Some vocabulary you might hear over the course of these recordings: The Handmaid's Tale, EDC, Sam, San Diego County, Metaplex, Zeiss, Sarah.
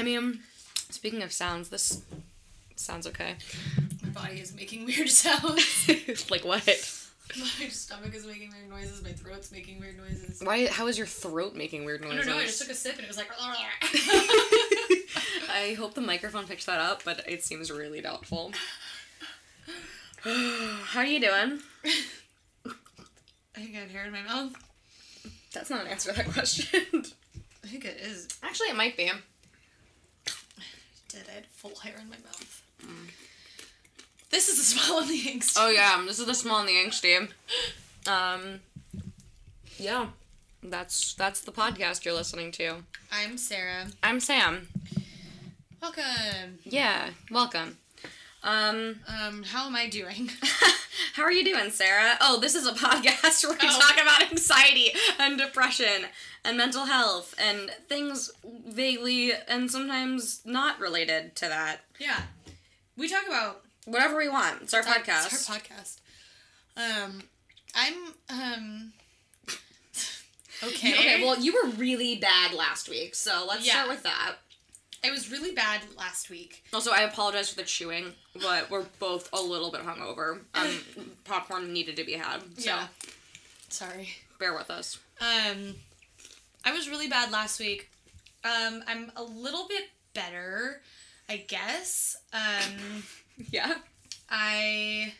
I mean, speaking of sounds, this sounds okay. My body is making weird sounds. Like what? My stomach is making weird noises. My throat's making weird noises. Why? How is your throat making weird noises? I don't know. I just took a sip and it was like... I hope the microphone picks that up, but it seems really doubtful. How are you doing? I think I have hair in my mouth. That's not an answer to that question. I think it is. Actually, it might be. I did. I had full hair in my mouth. Mm. This is the small and the angsty. Oh, yeah. This is the small and the angsty. Yeah. That's the podcast you're listening to. I'm Sarah. I'm Sam. Welcome. Yeah. Welcome. How am I doing? How are you doing, Sarah? Oh, this is a podcast where we talk about anxiety and depression and mental health and things vaguely and sometimes not related to that. Yeah. We talk about... whatever we want. It's our podcast. It's our podcast. I'm okay. Okay, well, you were really bad last week, so let's start with that. I was really bad last week. Also, I apologize for the chewing, but we're both a little bit hungover. Popcorn needed to be had, so. Yeah. Sorry. Bear with us. I was really bad last week. I'm a little bit better, I guess. Yeah. I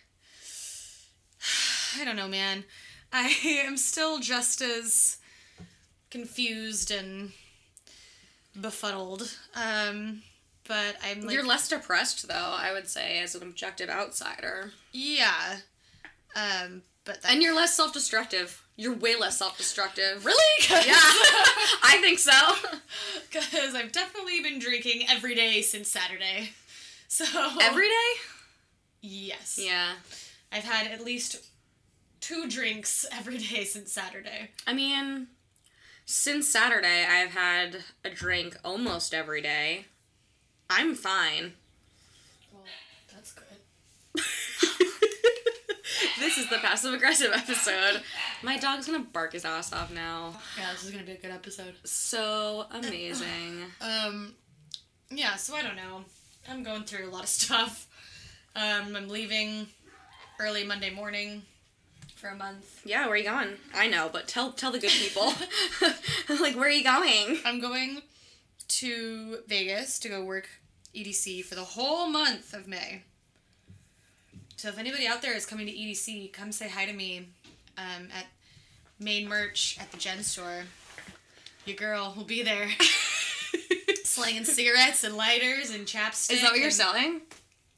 don't know, man. I am still just as confused and befuddled. But I'm like... You're less depressed, though, I would say, as an objective outsider. Yeah. But that... And you're less self-destructive. You're way less self-destructive. Really? Yeah. I think so. Because I've definitely been drinking every day since Saturday. So every day? Yes. Yeah. I've had at least 2 drinks every day since Saturday. I mean, since Saturday, I've had a drink almost every day. I'm fine. Well, that's good. This is the passive-aggressive episode. My dog's gonna bark his ass off now. Yeah, this is gonna be a good episode. So amazing. Yeah, so I don't know. I'm going through a lot of stuff. I'm leaving early Monday morning for a month. Yeah, where are you going? I know, but tell the good people. Like, where are you going? I'm going to Vegas to go work EDC for the whole month of May. So if anybody out there is coming to EDC, come say hi to me at Main Merch at the Gen Store. Your girl will be there. Slanging cigarettes and lighters and chapstick. Is that what you're selling?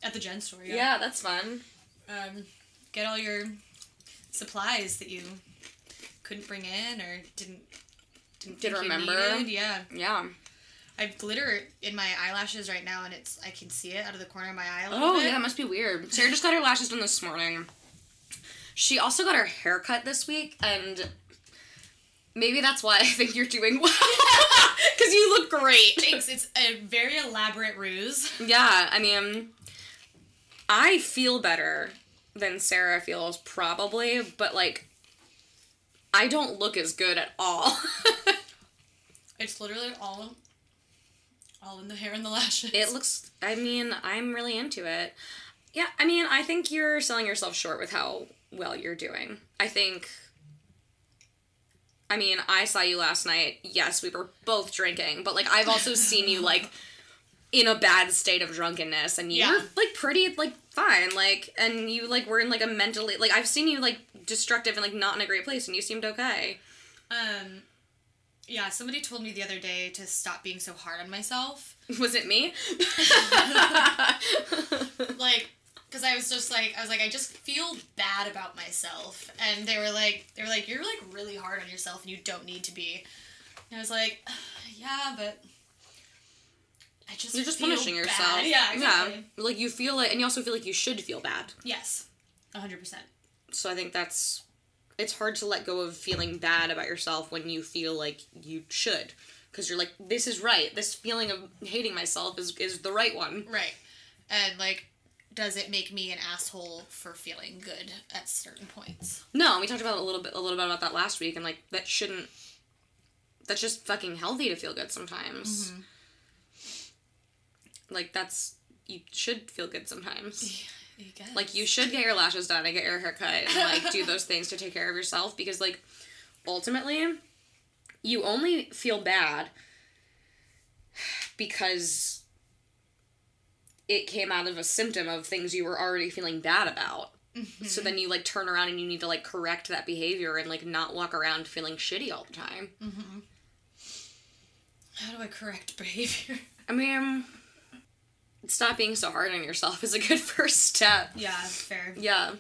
At the Gen Store, yeah. Yeah, that's fun. Get all your supplies that you couldn't bring in or didn't remember. You needed. Yeah. I have glitter in my eyelashes right now, and I can see it out of the corner of my eye a little bit. Oh, yeah, that must be weird. Sarah just got her lashes done this morning. She also got her hair cut this week, and maybe that's why I think you're doing well. Because you look great. Thanks. It's a very elaborate ruse. Yeah, I mean, I feel better than Sarah feels, probably, but, like, I don't look as good at all. It's literally all in the hair and the lashes. It looks, I mean, I'm really into it. Yeah, I mean, I think you're selling yourself short with how well you're doing. I saw you last night. Yes, we were both drinking, but, like, I've also seen you, like, in a bad state of drunkenness, and you were, like, pretty, like, fine, like, and you, like, were in, like, a mentally, like, I've seen you, like, destructive and, like, not in a great place, and you seemed okay. Yeah, somebody told me the other day to stop being so hard on myself. Was it me? Like... Because I just feel bad about myself. And they were like, you're, like, really hard on yourself and you don't need to be. And I was like, yeah, but I just You're just feel punishing bad. Yourself. Yeah, exactly. Yeah. Like, you feel it, and you also feel like you should feel bad. Yes. 100%. So I think it's hard to let go of feeling bad about yourself when you feel like you should. Because you're like, this is right. This feeling of hating myself is the right one. Right. And, like, does it make me an asshole for feeling good at certain points? No, we talked about a little bit about that last week, and, like, that's just fucking healthy to feel good sometimes. Mm-hmm. Like, that's... You should feel good sometimes. Yeah, I guess. Like, you should get your lashes done and get your hair cut and, like, do those things to take care of yourself. Because, like, ultimately, you only feel bad because it came out of a symptom of things you were already feeling bad about. Mm-hmm. So then you, like, turn around and you need to, like, correct that behavior and, like, not walk around feeling shitty all the time. Mm-hmm. How do I correct behavior? I mean... Stop being so hard on yourself is a good first step. Yeah, fair. Yeah.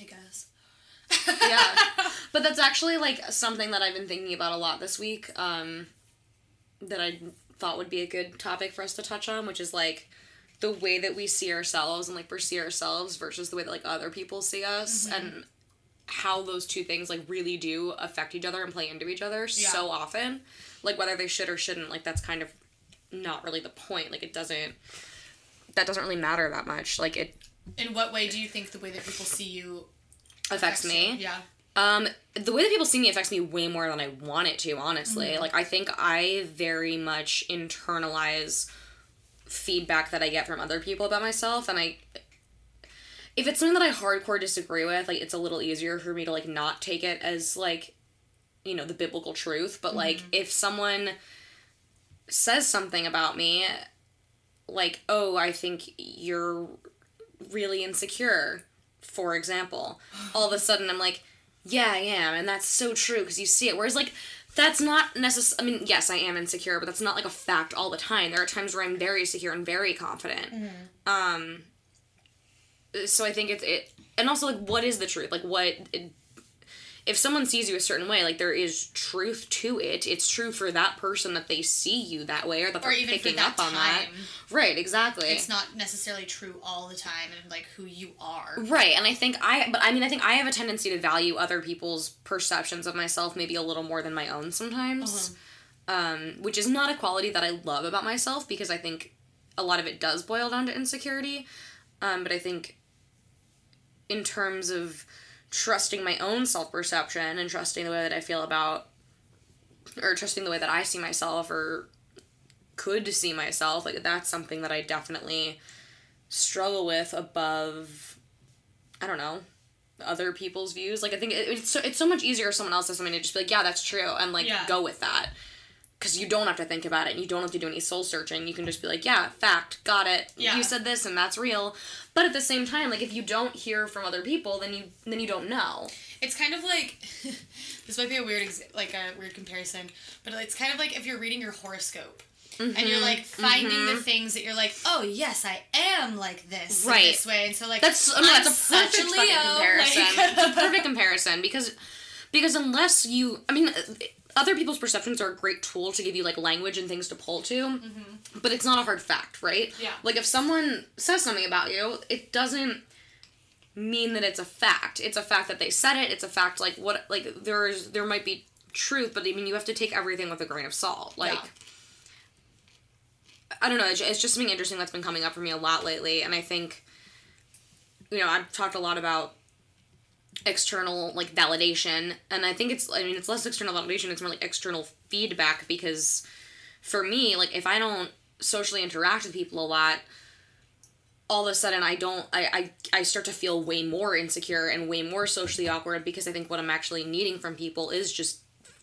I guess. Yeah. But that's actually, like, something that I've been thinking about a lot this week, that I thought would be a good topic for us to touch on, which is, like, the way that we see ourselves and, like, perceive ourselves versus the way that, like, other people see us, mm-hmm. and how those two things, like, really do affect each other and play into each other so often. Like, whether they should or shouldn't, like, that's kind of not really the point. Like, it doesn't... That doesn't really matter that much. Like, it... In what way do you think the way that people see you... Affects me? You? Yeah. The way that people see me affects me way more than I want it to, honestly. Mm-hmm. Like, I think I very much internalize feedback that I get from other people about myself, and I... If it's something that I hardcore disagree with, like, it's a little easier for me to, like, not take it as, like, you know, the biblical truth, but, like, mm-hmm. if someone says something about me... Like, oh, I think you're really insecure, for example. All of a sudden, I'm like, yeah, I am, and that's so true, because you see it. Whereas, like, that's not necessarily... I mean, yes, I am insecure, but that's not, like, a fact all the time. There are times where I'm very secure and very confident. Mm-hmm. So I think it... And also, like, what is the truth? Like, what... If someone sees you a certain way, like, there is truth to it. It's true for that person that they see you that way or that they're picking up on that. Right, exactly. It's not necessarily true all the time and, like, who you are. Right, and I think I think I have a tendency to value other people's perceptions of myself maybe a little more than my own sometimes, which is not a quality that I love about myself because I think a lot of it does boil down to insecurity, but I think in terms of... trusting my own self-perception and trusting the way that I feel about, or trusting the way that I see myself or could see myself, like, that's something that I definitely struggle with above, I don't know, other people's views. Like, I think it's so much easier if someone else says something to just be like, yeah, that's true, and, like, go with that. Because you don't have to think about it, and you don't have to do any soul-searching. You can just be like, yeah, fact, got it. Yeah. You said this, and that's real. But at the same time, like, if you don't hear from other people, then you don't know. It's kind of like... This might be a weird weird comparison, but it's kind of like if you're reading your horoscope, mm-hmm. and you're, like, finding the things that you're like, oh, yes, I am like this. Right. In this way. And so, like, that's a perfect fucking comparison. Like... It's a perfect comparison, because unless you... I mean... Other people's perceptions are a great tool to give you, like, language and things to pull to, mm-hmm. but it's not a hard fact, right? Yeah. Like, if someone says something about you, it doesn't mean that it's a fact. It's a fact that they said it. It's a fact, like, what, like, there might be truth, but, I mean, you have to take everything with a grain of salt. Like, yeah. I don't know. It's just something interesting that's been coming up for me a lot lately, and I think, you know, I've talked a lot about external, like, validation, and I think it's less external validation, it's more, like, external feedback, because for me, like, if I don't socially interact with people a lot, all of a sudden I start to feel way more insecure and way more socially awkward, because I think what I'm actually needing from people is just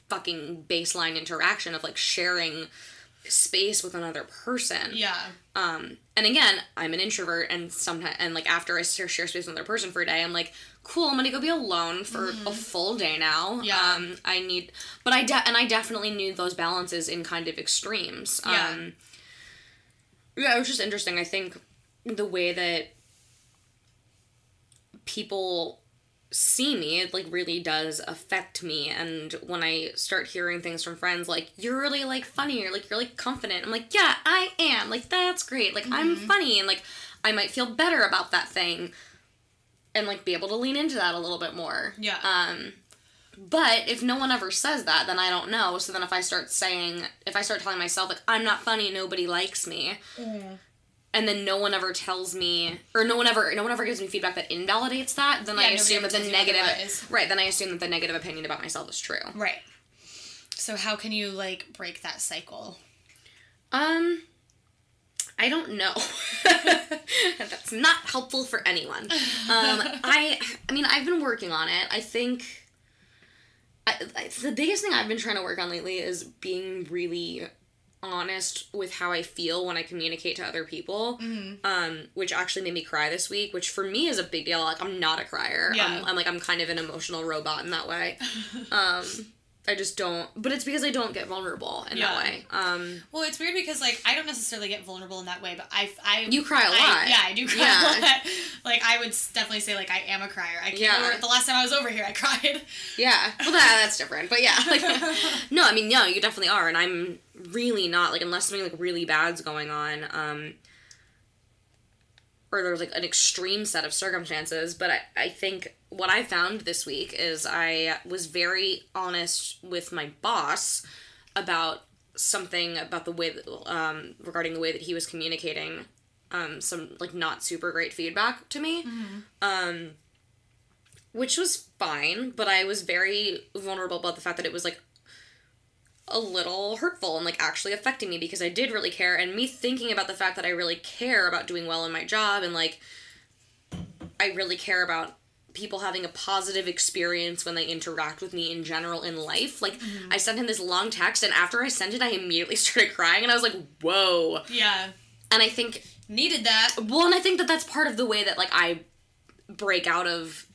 fucking baseline interaction of, like, sharing space with another person. Yeah. And again, I'm an introvert, and sometimes, and, like, after I share space with another person for a day, I'm like, cool, I'm gonna go be alone for a full day now. Yeah. I definitely knew those balances in kind of extremes. Yeah. Yeah, it was just interesting. I think the way that people see me, it, like, really does affect me, and when I start hearing things from friends, like, you're really, like, funny, or, like, you're, like, confident, I'm like, yeah, I am, like, that's great, like, mm-hmm. I'm funny, and, like, I might feel better about that thing, and, like, be able to lean into that a little bit more. Yeah. But if no one ever says that, then I don't know, so then if I start telling myself, like, I'm not funny, nobody likes me, and then no one ever tells me, or no one ever gives me feedback that invalidates that, then I assume that the negative opinion about myself is true. Right. So how can you, like, break that cycle? I I don't know. That's not helpful for anyone. I mean, I've been working on it. I think the biggest thing I've been trying to work on lately is being really honest with how I feel when I communicate to other people, mm-hmm. Which actually made me cry this week, which for me is a big deal. Like, I'm not a crier. Yeah. I'm kind of an emotional robot in that way. I just don't, but it's because I don't get vulnerable in that way. Well, it's weird because, like, I don't necessarily get vulnerable in that way, but you cry a lot. Yeah, I do cry a lot. Like, I would definitely say, like, I am a crier. I can't remember the last time I was over here, I cried. Yeah. Well, that's different, but yeah. Like, no, I mean, no, you definitely are, and I'm really not, like, unless something, like, really bad's going on, or there's, like, an extreme set of circumstances, but I think what I found this week is I was very honest with my boss about something about the way that, regarding the way that he was communicating, some, like, not super great feedback to me, mm-hmm. Which was fine, but I was very vulnerable about the fact that it was, like, a little hurtful and, like, actually affecting me because I did really care, and me thinking about the fact that I really care about doing well in my job and, like, I really care about people having a positive experience when they interact with me in general in life. Like, mm-hmm. I sent him this long text, and after I sent it, I immediately started crying, and I was like, whoa. Yeah. And I think... Needed that. Well, and I think that that's part of the way that, like, I break out of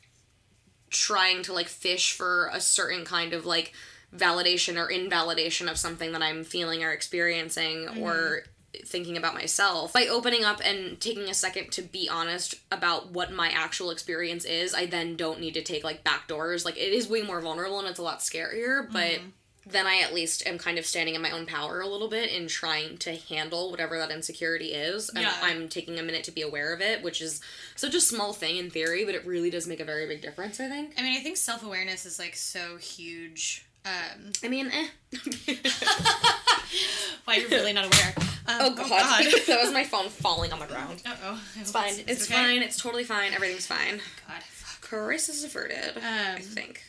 trying to, like, fish for a certain kind of, like, validation or invalidation of something that I'm feeling or experiencing, mm-hmm. or thinking about myself. By opening up and taking a second to be honest about what my actual experience is, I then don't need to take, like, back doors. Like, it is way more vulnerable and it's a lot scarier, but mm-hmm. then I at least am kind of standing in my own power a little bit in trying to handle whatever that insecurity is. And I'm taking a minute to be aware of it, which is such a small thing in theory, but it really does make a very big difference, I think. I mean, I think self-awareness is, like, so huge. I mean, Wow, you're really not aware. Oh, God. That was my phone falling on the ground. Uh-oh. It's fine. It's okay. Fine. It's totally fine. Everything's fine. God. Fuck. Crisis averted, I think.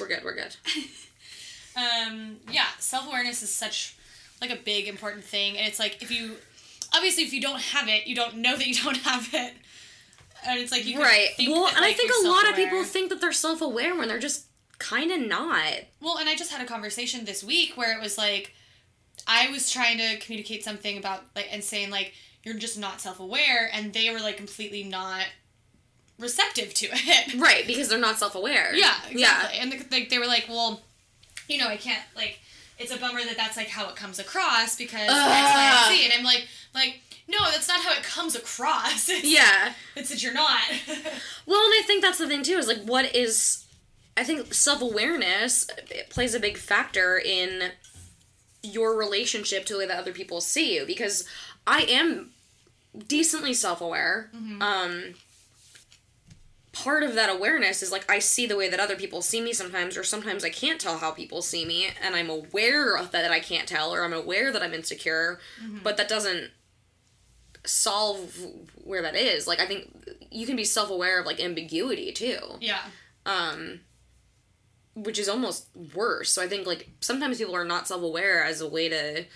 We're good. We're good. Yeah, self-awareness is such, like, a big, important thing, and it's, like, if you don't have it, you don't know that you don't have it. And it's, like, you right. think well, that, and like, I think a lot of people think that they're self-aware when they're just kind of not. Well, and I just had a conversation this week where it was like, I was trying to communicate something about, like, and saying, like, you're just not self-aware, and they were, like, completely not receptive to it. Right, because they're not self-aware. Yeah, exactly. Yeah. And, like, they were like, well, you know, I can't, like, it's a bummer that that's, like, how it comes across because X, Y, and Z. And I'm like, no, that's not how it comes across. It's that you're not. Well, and I think that's the thing, too, is, like, what is... I think self-awareness plays a big factor in your relationship to the way that other people see you, because I am decently self-aware. Mm-hmm. Part of that awareness is, like, I see the way that other people see me sometimes, or sometimes I can't tell how people see me, and I'm aware of that I can't tell, or I'm aware that I'm insecure, mm-hmm. but that doesn't solve where that is. Like, I think you can be self-aware of, like, ambiguity, too. Yeah. Which is almost worse. So I think, like, sometimes people are not self-aware as a way to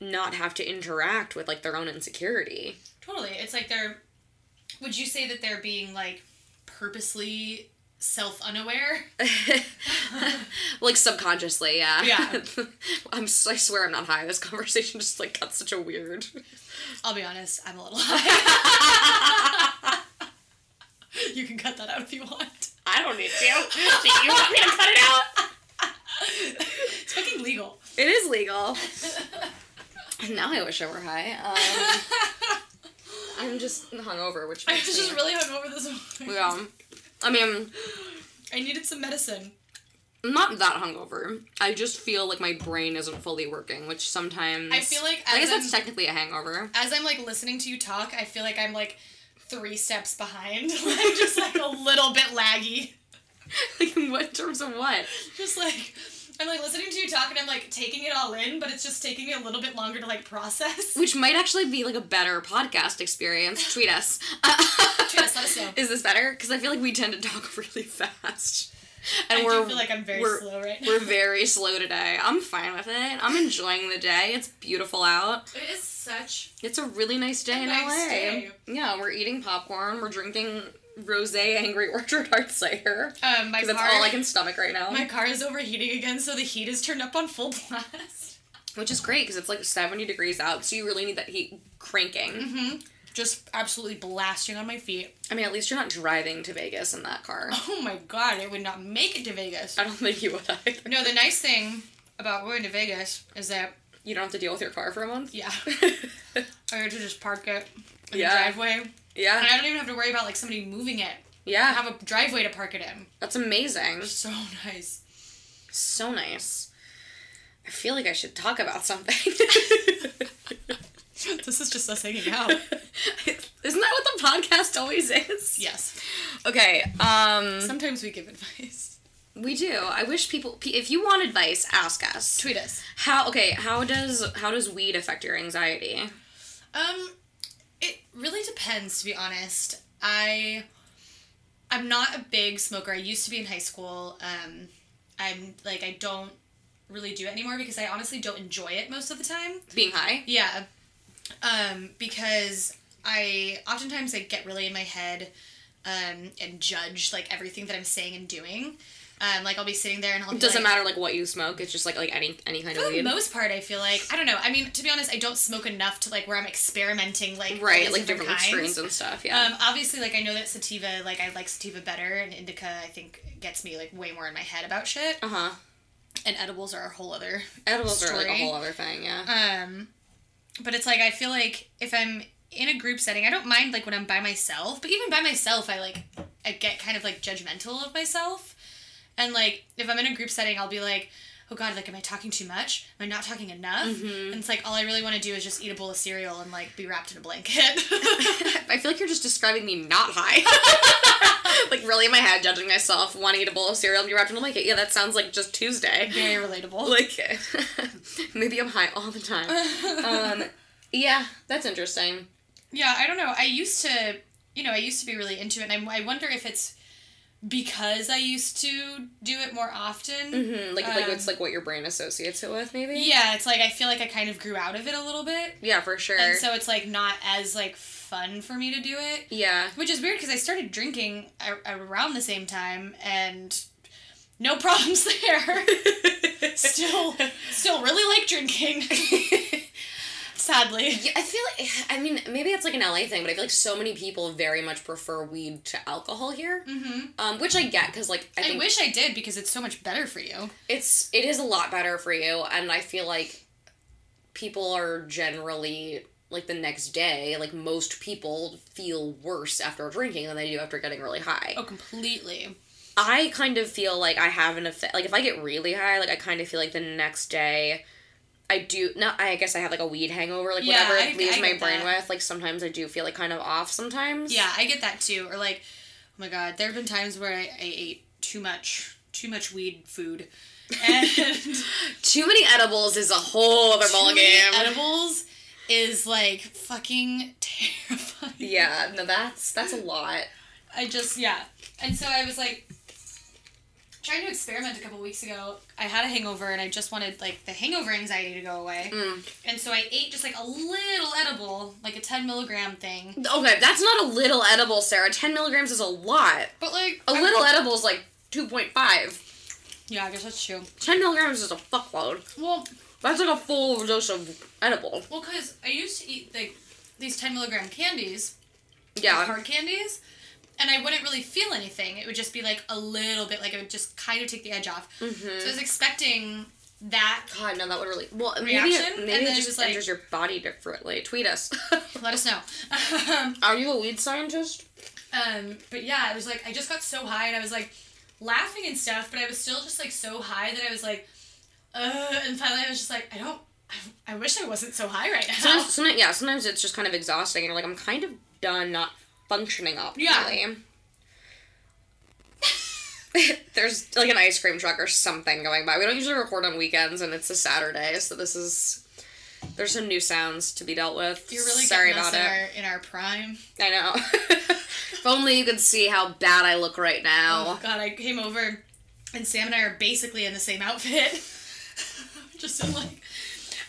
not have to interact with, like, their own insecurity. Totally. It's like they're... Would you say that they're being, like, purposely self-unaware? Like, subconsciously, yeah. Yeah. I swear I'm not high. This conversation just, like, got such a weird... I'll be honest, I'm a little high. You can cut that out if you want. I don't need to. Do you want me to cut it out? It's fucking legal. It is legal. Now I wish I were high. I'm just hungover, which makes I was just really hungover this morning. Yeah. I mean... I needed some medicine. I'm not that hungover. I just feel like my brain isn't fully working, which sometimes... I feel like... I guess that's technically a hangover. As I'm, like, listening to you talk, I feel like I'm, like... 3 steps behind. Like, just, like, a little bit laggy. Like, in what terms of what? Just, like, I'm, like, listening to you talk and I'm, like, taking it all in, but it's just taking me a little bit longer to, like, process. Which might actually be, like, a better podcast experience. Tweet us. Let us know. Is this better? Because I feel like we tend to talk really fast. And I do feel like I'm very slow right now. We're very slow today. I'm fine with it. I'm enjoying the day. It's beautiful out. It is such... It's a really nice day in LA. Day. Yeah, we're eating popcorn. We're drinking rosé Angry Orchard Hard Cider. Because that's all I can stomach right now. My car is overheating again, so the heat is turned up on full blast. Which is great, because it's like 70 degrees out, so you really need that heat cranking. Mm-hmm. Just absolutely blasting on my feet. I mean, at least you're not driving to Vegas in that car. Oh my god, I would not make it to Vegas. I don't think you would either. No, the nice thing about going to Vegas is that... You don't have to deal with your car for a month? Yeah. I get to just park it in the driveway. Yeah. And I don't even have to worry about, like, somebody moving it. Yeah. I have a driveway to park it in. That's amazing. So nice. So nice. I feel like I should talk about something. This is just us hanging out. Isn't that what the podcast always is? Yes. Okay. Sometimes we give advice. We do. I wish people... If you want advice, ask us. Tweet us. How does weed affect your anxiety? It really depends, to be honest. I'm not a big smoker. I used to be in high school. I don't really do it anymore because I honestly don't enjoy it most of the time. Being high? Yeah. Because I get really in my head, and judge, like, everything that I'm saying and doing. I'll be sitting there and I'll be It doesn't matter, like, what you smoke. It's just, like any kind of weed. For the most part, I feel like. I don't know. I mean, to be honest, I don't smoke enough to, like, where I'm experimenting, like... Right, like, different strains and stuff, yeah. Obviously, like, I know that sativa, like, I like sativa better, and indica, I think, gets me, like, way more in my head about shit. Uh-huh. And edibles are a whole other story. Edibles are, like, a whole other thing, yeah. But it's, like, I feel like if I'm in a group setting, I don't mind, like, when I'm by myself. But even by myself, I get kind of, like, judgmental of myself. And, like, if I'm in a group setting, I'll be, like, oh, God, like, am I talking too much? Am I not talking enough? Mm-hmm. And it's, like, all I really want to do is just eat a bowl of cereal and, like, be wrapped in a blanket. I feel like you're just describing me not high. Like, really in my head, judging myself, want to eat a bowl of cereal and be wrapped in a blanket. Yeah, that sounds like just Tuesday. Very relatable. Like, maybe I'm high all the time. Yeah, that's interesting. Yeah, I don't know. I used to be really into it, and I wonder if it's because I used to do it more often. Mm-hmm. Like it's, like, what your brain associates it with, maybe? Yeah, it's, like, I feel like I kind of grew out of it a little bit. Yeah, for sure. And so it's, like, not as, like, fun for me to do it. Yeah. Which is weird, because I started drinking around the same time, and... No problems there. Still really like drinking. Sadly. Yeah, I feel like, I mean, maybe it's like an LA thing, but I feel like so many people very much prefer weed to alcohol here. Mm-hmm. Which I get, because, like, I wish I did, because it's so much better for you. It is a lot better for you, and I feel like people are generally... Like, the next day, like, most people feel worse after drinking than they do after getting really high. Oh, completely. I kind of feel like I have an effect. Like, if I get really high, like, I kind of feel like the next day I do... No, I guess I have, like, a weed hangover. Like, yeah, whatever it leaves my brain with. Like, sometimes I do feel, like, kind of off sometimes. Yeah, I get that, too. Or, like, oh, my God, there have been times where I ate too much weed food. And... Too many edibles is a whole other ballgame. Edibles... is, like, fucking terrifying. Yeah, no, that's a lot. And so I was, like, trying to experiment a couple weeks ago. I had a hangover, and I just wanted, like, the hangover anxiety to go away. Mm. And so I ate just, like, a little edible, like a 10-milligram thing. Okay, that's not a little edible, Sarah. 10 milligrams is a lot. But, like... A little edible is, like, 2.5. Yeah, I guess that's true. 10 milligrams is a fuckload. Well... That's like a full dose of edible. Well, because I used to eat, like, these 10-milligram candies. Yeah. Like hard candies. And I wouldn't really feel anything. It would just be, like, a little bit, like, it would just kind of take the edge off. Mm-hmm. So I was expecting that reaction. God, no, that would really... Well, maybe it just enters your body differently. Tweet us. Let us know. Are you a weed scientist? But yeah, it was, like, I just got so high, and I was, like, laughing and stuff, but I was still just, like, so high that I was, like... and finally I was just like, I wish I wasn't so high right now. Sometimes it's just kind of exhausting, and you're like, I'm kind of done not functioning optimally. Yeah. There's, like, an ice cream truck or something going by. We don't usually record on weekends, and it's a Saturday, so this is... There's some new sounds to be dealt with. You're really sorry about it. In our prime. I know. If only you could see how bad I look right now. Oh, God, I came over... And Sam and I are basically in the same outfit. Just in like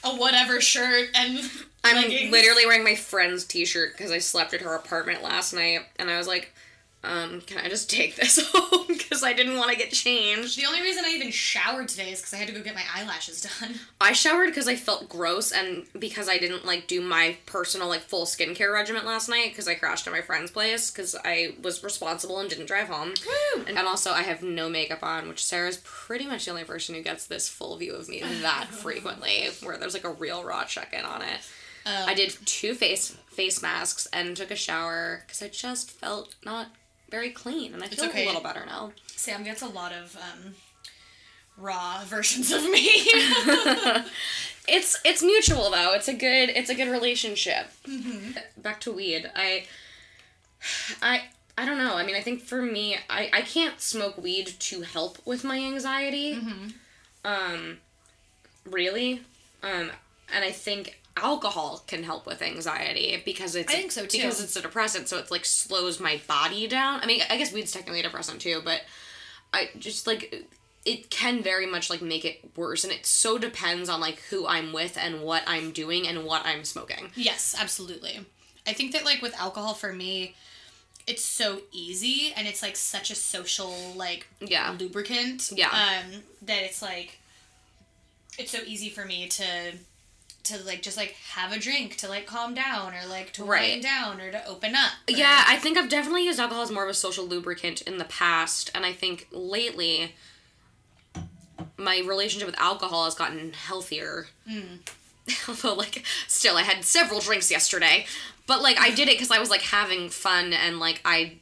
a whatever shirt and I'm leggings. Literally wearing my friend's t-shirt because I slept at her apartment last night and I was like, can I just take this home? Because I didn't want to get changed. The only reason I even showered today is because I had to go get my eyelashes done. I showered because I felt gross and because I didn't, like, do my personal, like, full skincare regimen last night because I crashed at my friend's place because I was responsible and didn't drive home. Woo! And also, I have no makeup on, which Sarah's pretty much the only person who gets this full view of me that frequently, where there's, like, a real raw check-in on it. I did two face masks and took a shower because I just felt not very clean, and I feel a little better now. Sam gets a lot of raw versions of me. It's mutual though. It's a good relationship. Mm-hmm. Back to weed. I don't know. I mean, I think for me, I can't smoke weed to help with my anxiety. Mm-hmm. Really. And I think alcohol can help with anxiety because it's I think so too. Because it's a depressant, so it's like slows my body down. I mean, I guess weed's technically a depressant too, but I just like it can very much like make it worse, and it so depends on like who I'm with and what I'm doing and what I'm smoking. Yes, absolutely. I think that like with alcohol for me, it's so easy and it's like such a social like lubricant. Yeah. That it's like it's so easy for me to like just like have a drink to like calm down or like to wind down or to open up. Yeah, I think I've definitely used alcohol as more of a social lubricant in the past, and I think lately my relationship with alcohol has gotten healthier. Mm. Although like still I had several drinks yesterday, but like I did it because I was like having fun and like I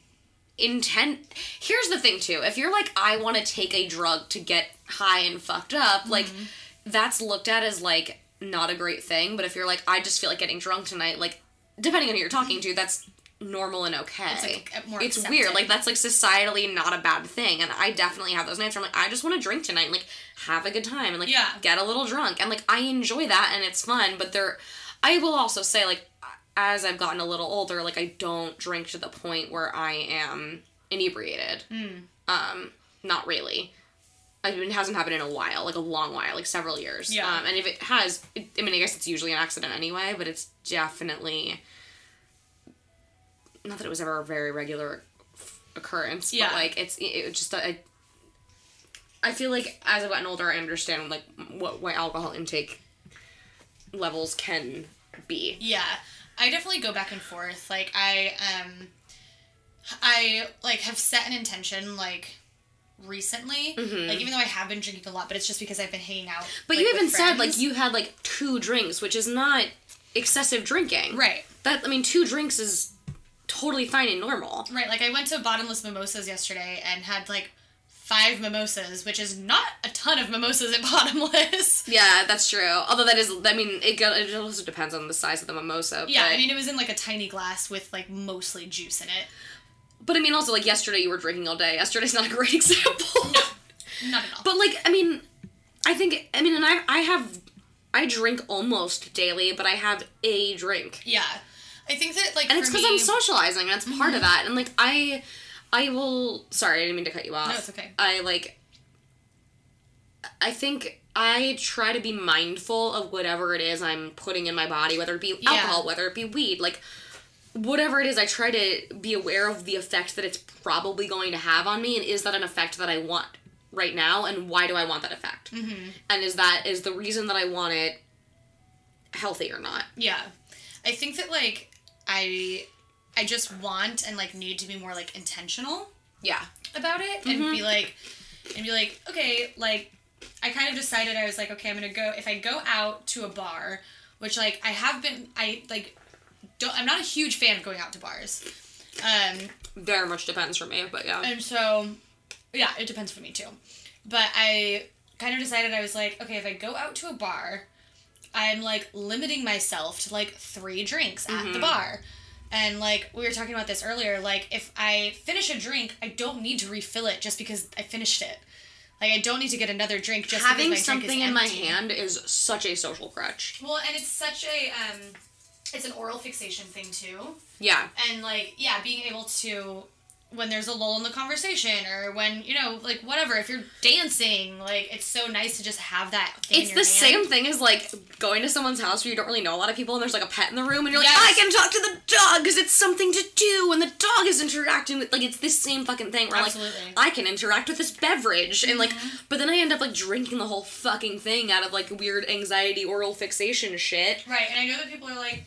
intend. Here's the thing too, if you're like I want to take a drug to get high and fucked up, like that's looked at as like not a great thing, but if you're like, I just feel like getting drunk tonight, like, depending on who you're talking to, that's normal and okay. It's like more accepted. Weird. Like, that's like societally not a bad thing, and I definitely have those nights where I'm like, I just want to drink tonight and like, have a good time and like, get a little drunk, and like, I enjoy that and it's fun, but I will also say, like, as I've gotten a little older, like, I don't drink to the point where I am inebriated. Mm. Not really. I mean, it hasn't happened in a while, like a long while, like several years. Yeah. And if it has, I mean, I guess it's usually an accident anyway, but it's definitely, not that it was ever a very regular occurrence, but like, it just, I feel like as I've gotten older, I understand like what my alcohol intake levels can be. Yeah. I definitely go back and forth. Like I like have set an intention, like, recently, like, even though I have been drinking a lot, but it's just because I've been hanging out. But like, you even said like you had like two drinks, which is not excessive drinking, right? That, I mean, two drinks is totally fine and normal, right? Like I went to Bottomless Mimosas yesterday and had like 5 mimosas, which is not a ton of mimosas at Bottomless. Yeah, that's true. Although that is, I mean, it also depends on the size of the mimosa. Yeah, but I mean, it was in like a tiny glass with like mostly juice in it. But, I mean, also, like, yesterday you were drinking all day. Yesterday's not a great example. No, not at all. But, like, I mean, and I drink almost daily, but I have a drink. Yeah. I think that, like, and it's because I'm socializing, and that's part of that. And, like, I will, sorry, I didn't mean to cut you off. No, it's okay. I think I try to be mindful of whatever it is I'm putting in my body, whether it be alcohol, whether it be weed, like, whatever it is, I try to be aware of the effect that it's probably going to have on me, and is that an effect that I want right now, and why do I want that effect? Mm-hmm. And is the reason that I want it healthy or not? Yeah. I think that, like, I just want and, like, need to be more, like, intentional about it, and be like, okay, like, I kind of decided I was like, okay, I'm gonna go, if I go out to a bar, which, like, I have been, I'm not a huge fan of going out to bars. Very much depends for me, but yeah. And so, yeah, it depends for me too. But I kind of decided, I was like, okay, if I go out to a bar, I'm, like, limiting myself to, like, 3 drinks at the bar. And, like, we were talking about this earlier, like, if I finish a drink, I don't need to refill it just because I finished it. Like, I don't need to get another drink just having because my drink is empty. Having something in my hand is such a social crutch. Well, and it's such a, it's an oral fixation thing, too. Yeah. And, like, yeah, being able to when there's a lull in the conversation or when, you know, like, whatever, if you're dancing, like, it's so nice to just have that thing in your hand. It's the same thing as, like, going to someone's house where you don't really know a lot of people and there's, like, a pet in the room and you're like, yes. I can talk to the dog because it's something to do and the dog is interacting with, like, it's this same fucking thing where, absolutely. Like, I can interact with this beverage and, like, mm-hmm. but then I end up, like, drinking the whole fucking thing out of, like, weird anxiety, oral fixation shit. Right, and I know that people are like,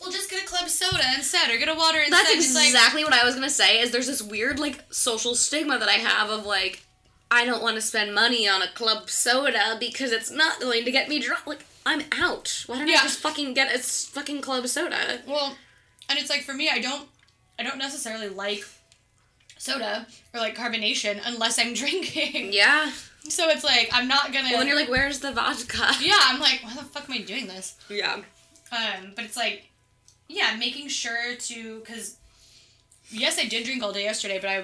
well, just get a club soda instead, or get a water instead. That's exactly what I was going to say, is there's this weird, like, social stigma that I have of, like, I don't want to spend money on a club soda because it's not going to get me drunk. Like, I'm out. Why don't I just fucking get a fucking club soda? Well, and it's, like, for me, I don't necessarily like soda or, like, carbonation unless I'm drinking. Yeah. So it's, like, I'm not going to... Well, and you're like, where's the vodka? Yeah, I'm like, why the fuck am I doing this? Yeah. But it's, like... Yeah, making sure to, because, yes, I did drink all day yesterday, but I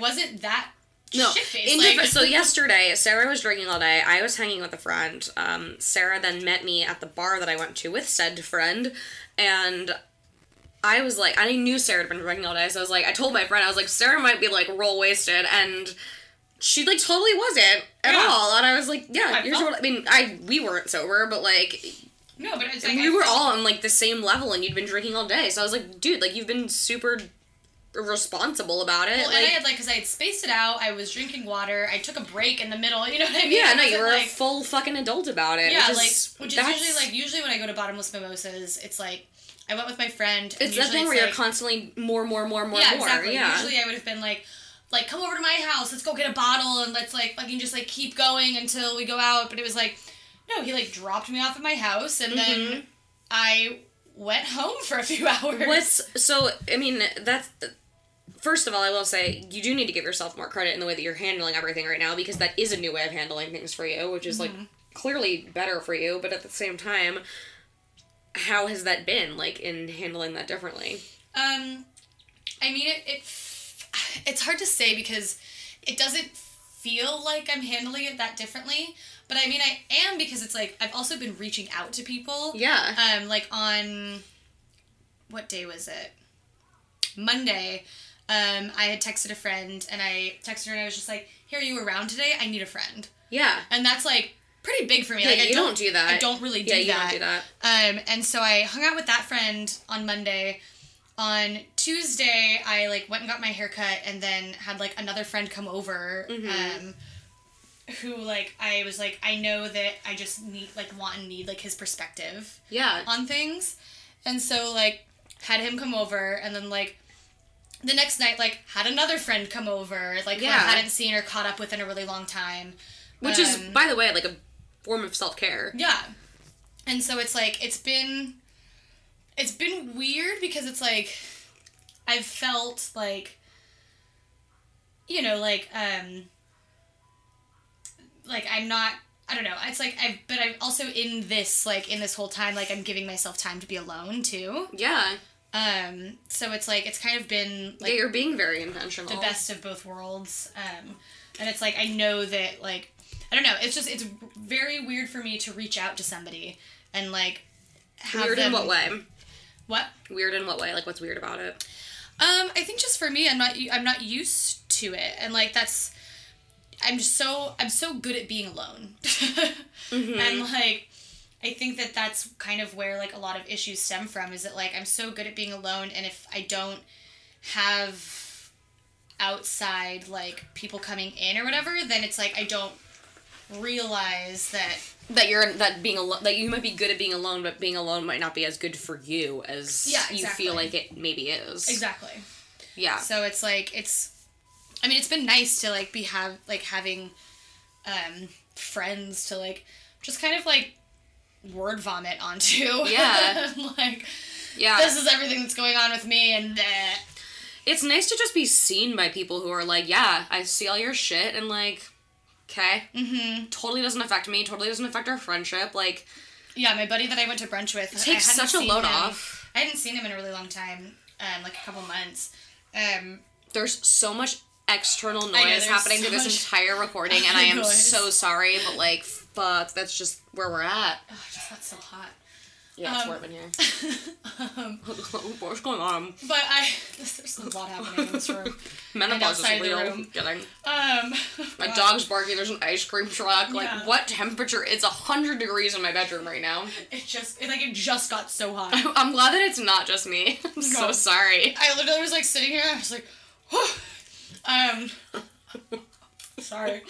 wasn't that shit-faced. Like. So yesterday, Sarah was drinking all day, I was hanging with a friend, Sarah then met me at the bar that I went to with said friend, and I was like, I knew Sarah had been drinking all day, so I was like, I told my friend, I was like, Sarah might be, like, roll wasted, and... She, like, totally wasn't at all, and I was like, yeah, we weren't sober, but, like... No, but it's like... We were all on, like, the same level, and you'd been drinking all day, so I was like, dude, like, you've been super responsible about it. Well, like, and I had, like, because I had spaced it out, I was drinking water, I took a break in the middle, you know what I mean? Yeah, no, you were like, a full fucking adult about it. Yeah, which is usually when I go to bottomless mimosas, it's, like, I went with my friend, and it's that thing where you're constantly more. Exactly. Yeah, exactly. Usually I would have been, like, come over to my house, let's go get a bottle, and let's, like, fucking just, like, keep going until we go out, but it was, like... No, he, like, dropped me off at my house, and mm-hmm. then I went home for a few hours. So, I mean, that's... First of all, I will say, you do need to give yourself more credit in the way that you're handling everything right now, because that is a new way of handling things for you, which is, mm-hmm. like, clearly better for you, but at the same time, how has that been, like, in handling that differently? I mean, it's hard to say, because it doesn't feel like I'm handling it that differently. But, I mean, I am, because it's, like, I've also been reaching out to people. Yeah. Like, on, what day was it? Monday, I had texted a friend, and I texted her, and I was just like, hey, are you around today? I need a friend. Yeah. And that's, like, pretty big for me. Yeah, like, I don't do that. I don't really do that. Yeah, you don't do that. And so I hung out with that friend on Monday. On Tuesday, I, like, went and got my hair cut, and then had, like, another friend come over, mm-hmm. Who, like, I was, like, I know that I just need, like, want and need, like, his perspective. Yeah. On things. And so, like, had him come over, and then, like, the next night, like, had another friend come over, like, who I hadn't seen or caught up with in a really long time. Which is, by the way, like, a form of self-care. Yeah. And so it's, like, it's been weird, because it's, like, I've felt, like, you know, like, like, I'm not, I don't know, it's, like, I'm also in this, like, in this whole time, like, I'm giving myself time to be alone, too. Yeah. So it's, like, it's kind of been, like... Yeah, you're being very intentional. The best of both worlds. And it's, like, I know that, like, I don't know, it's just, it's very weird for me to reach out to somebody and, like, have weird them... in what way? What? Weird in what way? Like, what's weird about it? I think just for me, I'm not used to it, and, like, that's... I'm so good at being alone. Mm-hmm. And, like, I think that that's kind of where, like, a lot of issues stem from, is that, like, I'm so good at being alone, and if I don't have outside, like, people coming in or whatever, then it's, like, I don't realize that you might be good at being alone, but being alone might not be as good for you as you feel like it maybe is. Exactly. Yeah. So it's, like, I mean, it's been nice to, like, having friends to, like, just kind of, like, word vomit onto. Yeah. Like, yeah. This is everything that's going on with me, and that. It's nice to just be seen by people who are like, yeah, I see all your shit, and, like, okay. Mm-hmm. Totally doesn't affect me, totally doesn't affect our friendship, like. Yeah, my buddy that I went to brunch with. It takes such a load off. I hadn't seen him in a really long time, like, a couple months. There's so much external noise happening through this entire recording, and I am so sorry, but, like, fuck, that's just where we're at. Oh, it just got so hot. Yeah, it's warm in here. What's going on? But there's a lot happening in this room. Menopause is real. My dog's barking. There's an ice cream truck. Like, what temperature? It's 100 degrees in my bedroom right now. It just got so hot. I'm glad that it's not just me. I'm so sorry. I literally was, sitting here. I was like, whew. Sorry.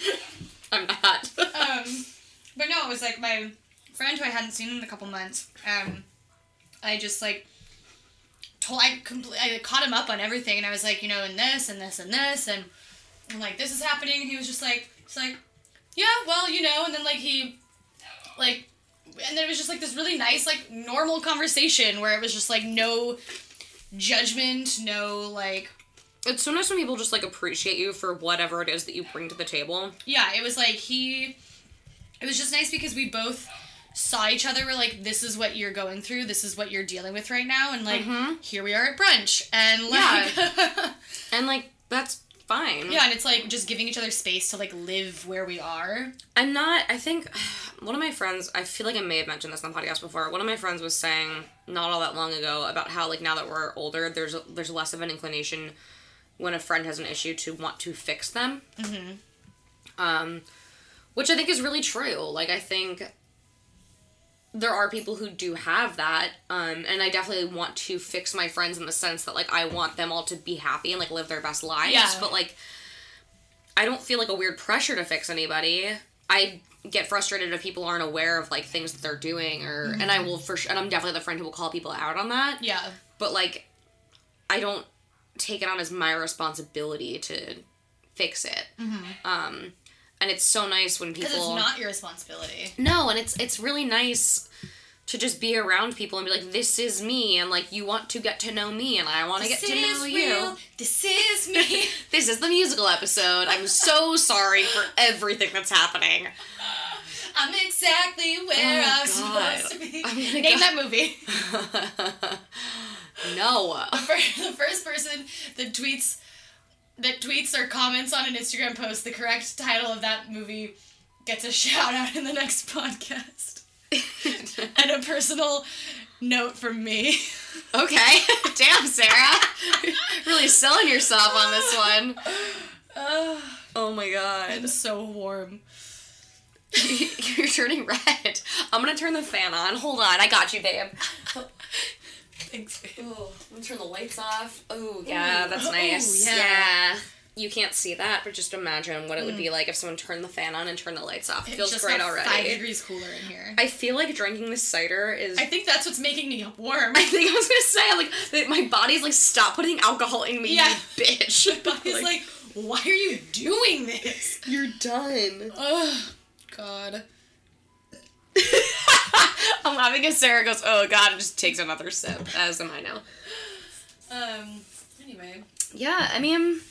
I'm not. But no, it was, my friend who I hadn't seen in a couple months, I just, I caught him up on everything, and I was like, and this, and this, and this, and I'm like, this is happening, and he was just yeah, well, and then, he, and then it was just, this really nice, normal conversation, where it was just, no judgment, no, It's so nice when people just, appreciate you for whatever it is that you bring to the table. Yeah, it was, it was just nice because we both saw each other. We're like, this is what you're going through. This is what you're dealing with right now. And, here we are at brunch. And, Yeah. And, that's fine. Yeah, and it's, just giving each other space to, live where we are. And I think one of my friends, I feel like I may have mentioned this on the podcast before, one of my friends was saying not all that long ago about how, now that we're older, there's less of an inclination when a friend has an issue to want to fix them. Mm-hmm. Which I think is really true. I think there are people who do have that, and I definitely want to fix my friends in the sense that, I want them all to be happy and, live their best lives. Yeah. But, I don't feel, a weird pressure to fix anybody. I get frustrated if people aren't aware of, things that they're doing, or... Mm-hmm. And I will, and I'm definitely the friend who will call people out on that. Yeah. But, I don't take it on as my responsibility to fix it. Mm-hmm. And it's so nice when people... Because it's not your responsibility. No, and it's really nice to just be around people and be like, this is me, and, you want to get to know me, and I want to get to know you. This is me. This is the musical episode. I'm so sorry for everything that's happening. I'm exactly where I'm supposed to be. Name that movie. No. The first person that tweets or comments on an Instagram post the correct title of that movie gets a shout out in the next podcast. And a personal note from me. Okay. Damn, Sarah. Really selling yourself on this one. Oh my god. I'm so warm. You're turning red. I'm gonna turn the fan on. Hold on. I got you, babe. Thanks, babe. Ooh, I'm gonna turn the lights off. Ooh, yeah, that's nice. Ooh, yeah. You can't see that, but just imagine what it would be like if someone turned the fan on and turned the lights off. It feels just great already. 5 degrees cooler in here. I feel like drinking this cider is... I think that's what's making me warm. I think I was gonna say, that my body's stop putting alcohol in me, you bitch. My body's why are you doing this? You're done. Oh, God. I'm laughing as Sarah goes, oh god, and just takes another sip, as am I now. Anyway. Yeah, I mean...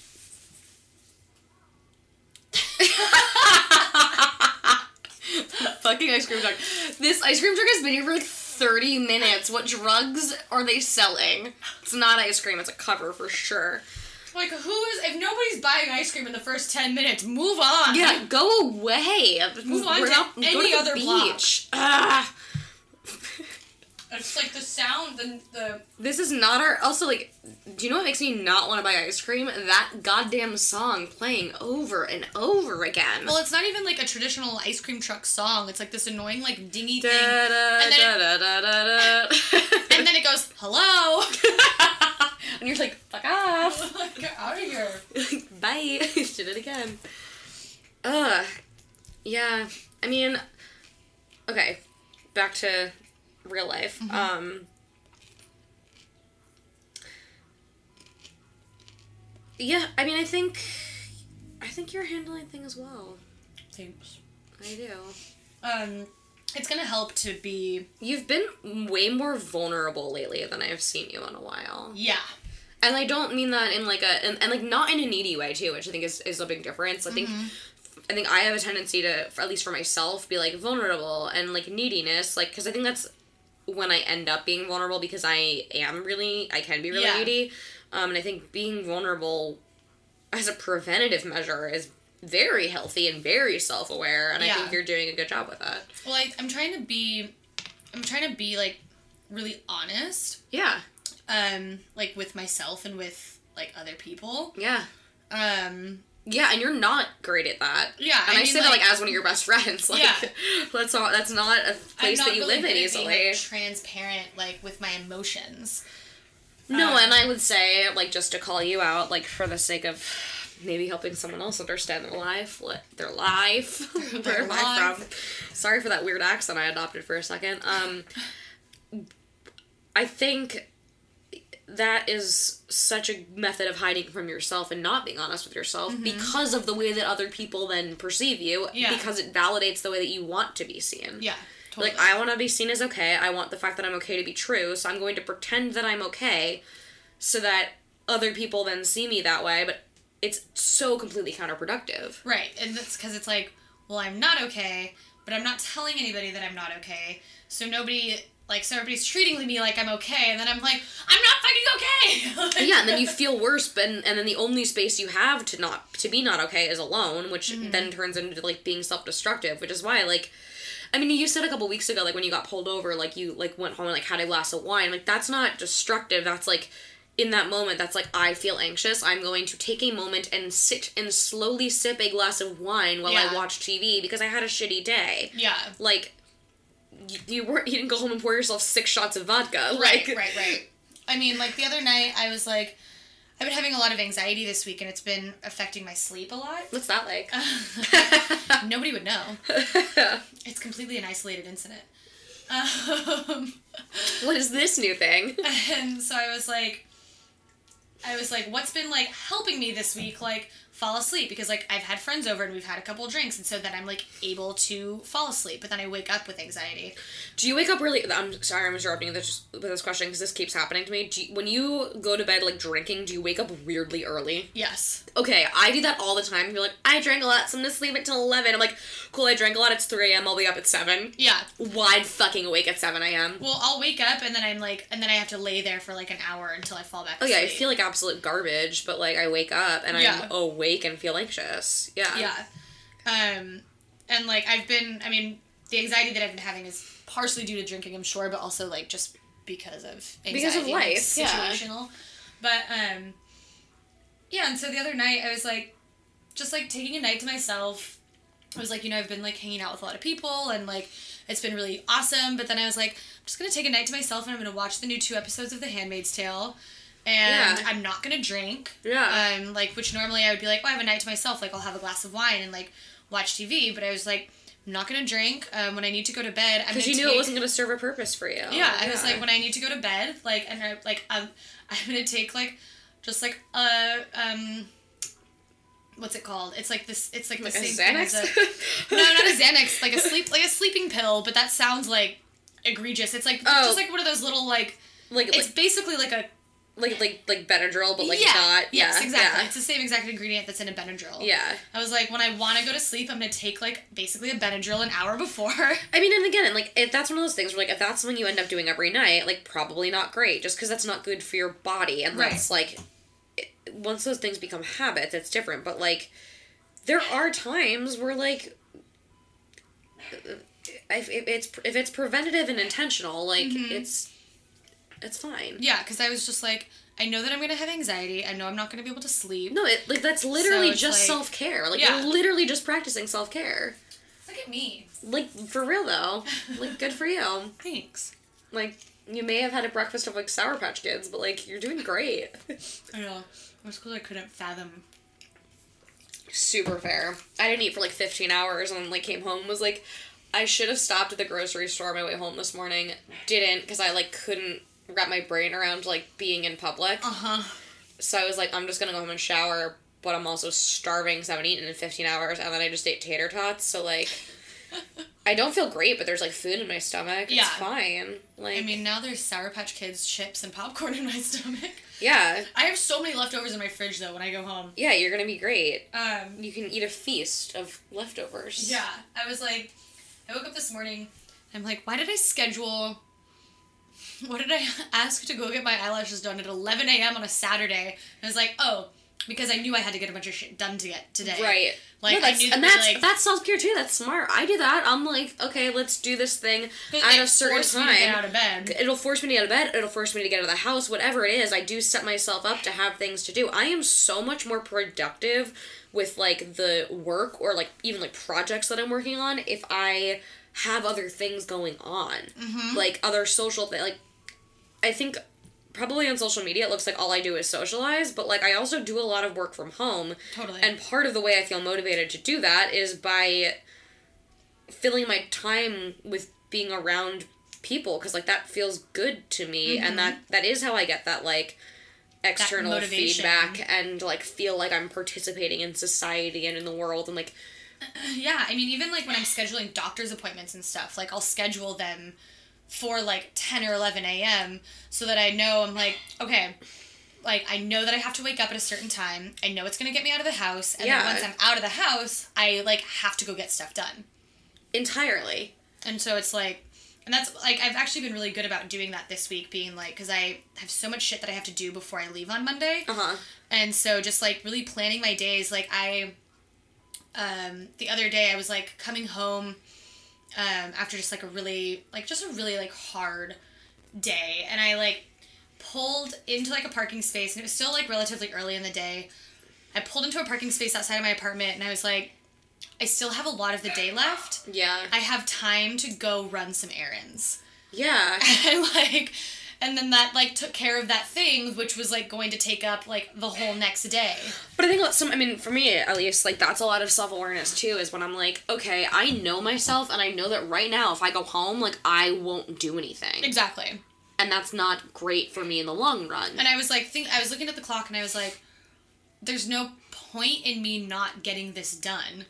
Fucking ice cream truck. This ice cream truck has been here for 30 minutes. What drugs are they selling? It's not ice cream, it's a cover for sure. If nobody's buying ice cream in the first 10 minutes, move on. Yeah, go away. Move on to any other beach. Block. It's the sound, the... This is not our... Also, do you know what makes me not want to buy ice cream? That goddamn song playing over and over again. Well, it's not even, a traditional ice cream truck song. It's, this annoying, dingy thing. And then and then it goes, hello! And you're fuck off. Get out of here. Bye. Did it again. Yeah. I mean... Okay. Back to... real life. Mm-hmm. Yeah, I mean, I think you're handling things well. Thanks. I do. It's gonna help to be... You've been way more vulnerable lately than I've seen you in a while. Yeah. And I don't mean that in not in a needy way too, which I think is a big difference. I think I have a tendency to, at least for myself, be vulnerable and neediness, because I think that's when I end up being vulnerable, because I can be really needy. And I think being vulnerable as a preventative measure is very healthy and very self-aware, and I think you're doing a good job with that. Well, I'm trying to be, really honest. Yeah. Like, with myself and with, like, other people. Yeah. Yeah, and you're not great at that. Yeah, and I mean, say that, like, as one of your best friends. Like, yeah. That's not a place that you really live in easily. I'm not transparent, like, with my emotions. No, and I would say, like, just to call you out, like, for the sake of maybe helping someone else understand their life, where am I from? Sorry for that weird accent I adopted for a second. I think that is such a method of hiding from yourself and not being honest with yourself mm-hmm. because of the way that other people then perceive you yeah. because it validates the way that you want to be seen. Yeah. Totally. Like, I want to be seen as okay. I want the fact that I'm okay to be true, so I'm going to pretend that I'm okay so that other people then see me that way, but it's so completely counterproductive. Right, and that's because it's like, well, I'm not okay, but I'm not telling anybody that I'm not okay, so everybody's treating me like I'm okay, and then I'm like, I'm not fucking okay! Yeah, and then you feel worse, but, and then the only space you have to be not okay is alone, which mm-hmm. then turns into, like, being self-destructive, which is why, like, I mean, you said a couple weeks ago, like, when you got pulled over, like, you, like, went home and, like, had a glass of wine. Like, that's not destructive. That's, like, in that moment, that's, like, I feel anxious. I'm going to take a moment and sit and slowly sip a glass of wine while yeah. I watch TV because I had a shitty day. Yeah. Like, you didn't go home and pour yourself 6 shots of vodka. Like. Right. I mean, like, the other night, I was, like, I've been having a lot of anxiety this week, and it's been affecting my sleep a lot. What's that like? Nobody would know. It's completely an isolated incident. What is this new thing? And so I was like, what's been, like, helping me this week, like, fall asleep? Because, like, I've had friends over, and we've had a couple drinks, and so then I'm, like, able to fall asleep, but then I wake up with anxiety. Do you wake up really... I'm sorry, I'm interrupting you with this question, because this keeps happening to me. When you go to bed, like, drinking, do you wake up weirdly early? Yes. Okay, I do that all the time. You're like, I drank a lot, so I'm gonna sleep until 11. I'm like, cool, I drank a lot, it's 3 a.m., I'll be up at 7. Yeah. Wide fucking awake at 7 a.m. Well, I'll wake up, and then I'm like... And then I have to lay there for, like, an hour until I fall back asleep. Oh, yeah, I feel like absolute garbage, but, like, I wake up, and yeah. I'm awake and feel anxious. Yeah. And, like, the anxiety that I've been having is partially due to drinking, I'm sure, but also, like, just because of anxiety. Because of life, it's situational. Yeah. But, yeah, and so the other night, I was, like, just, like, taking a night to myself. I was, like, you know, I've been, like, hanging out with a lot of people, and, like, it's been really awesome, but then I was, like, I'm just gonna take a night to myself, and I'm gonna watch the new 2 episodes of The Handmaid's Tale. And I'm not gonna drink. Yeah. Which normally I would be like, oh, I have a night to myself. Like, I'll have a glass of wine and, like, watch TV. But I was like, I'm not gonna drink. When I need to go to bed, I'm gonna because you knew it wasn't gonna serve a purpose for you. Yeah. I was like, when I need to go to bed, like, and I'm gonna take, like, just, like, what's it called? It's, like, this, it's, like the same Xanax? Thing as no, not a Xanax. Like, a sleeping pill. But that sounds, like, egregious. It's, like, just, like, one of those little, like it's basically, like, a... Like Benadryl, but, like, yeah. not... Yeah, yes, exactly. Yeah. It's the same exact ingredient that's in a Benadryl. Yeah. I was like, when I want to go to sleep, I'm going to take, like, basically a Benadryl an hour before. I mean, and again, like, if that's one of those things where, like, if that's something you end up doing every night, like, probably not great, just because that's not good for your body, and that's, right. like... Once those things become habits, it's different, but, like, there are times where, like... If it's preventative and intentional, like, mm-hmm. It's fine. Yeah, because I was just like, I know that I'm going to have anxiety. I know I'm not going to be able to sleep. No, that's literally just self-care. Like, yeah. You're literally just practicing self-care. Look at me. Like, for real, though. Like, good for you. Thanks. Like, you may have had a breakfast of, like, Sour Patch Kids, but, like, you're doing great. I know. It was because I couldn't fathom. Super fair. I didn't eat for, like, 15 hours and then, like, came home and was like, I should have stopped at the grocery store on my way home this morning. Didn't, because I, like, couldn't wrap my brain around, like, being in public. Uh-huh. So I was like, I'm just gonna go home and shower, but I'm also starving because I haven't eaten in 15 hours, and then I just ate tater tots, so, like, I don't feel great, but there's, like, food in my stomach. Yeah. It's fine. Like, I mean, now there's Sour Patch Kids, chips, and popcorn in my stomach. Yeah. I have so many leftovers in my fridge, though, when I go home. Yeah, you're gonna be great. You can eat a feast of leftovers. Yeah. I was like, I woke up this morning, and I'm like, why did I schedule... What did I ask to go get my eyelashes done at 11 a.m. on a Saturday? And I was like, oh, because I knew I had to get a bunch of shit done to get today. Right. Like, no, I knew that. And that's self-care too. That's smart. I do that. I'm like, okay, let's do this thing at a certain time. It'll force me to get out of bed. It'll force me to get out of bed. It'll force me to get out of the house. Whatever it is, I do set myself up to have things to do. I am so much more productive with, like, the work or, like, even, like, projects that I'm working on if I have other things going on. Mm-hmm. Like, other social things. Like, I think probably on social media, it looks like all I do is socialize, but, like, I also do a lot of work from home. Totally. And part of the way I feel motivated to do that is by filling my time with being around people, because, like, that feels good to me, mm-hmm. and that is how I get that, like, external feedback and, like, feel like I'm participating in society and in the world and, like... Yeah, I mean, even, like, when I'm scheduling doctor's appointments and stuff, like, I'll schedule them for, like, 10 or 11 a.m. so that I know I'm, like, okay, like, I know that I have to wake up at a certain time. I know it's going to get me out of the house. And yeah. Then once I'm out of the house, I, like, have to go get stuff done. Entirely. And so it's, like, and that's, like, I've actually been really good about doing that this week, being, like, because I have so much shit that I have to do before I leave on Monday. Uh-huh. And so just, like, really planning my days. Like, I, the other day I was, like, coming home after just, like, a really hard day, and I, like, pulled into, like, a parking space, and it was still, like, relatively early in the day. I pulled into a parking space outside of my apartment, and I was, like, I still have a lot of the day left. Yeah. I have time to go run some errands. Yeah. And, like, and then that, like, took care of that thing, which was, like, going to take up, like, the whole next day. But I think for me, at least, like, that's a lot of self-awareness, too, is when I'm like, okay, I know myself, and I know that right now, if I go home, like, I won't do anything. Exactly. And that's not great for me in the long run. And I was, like, I was looking at the clock, and I was like, there's no point in me not getting this done.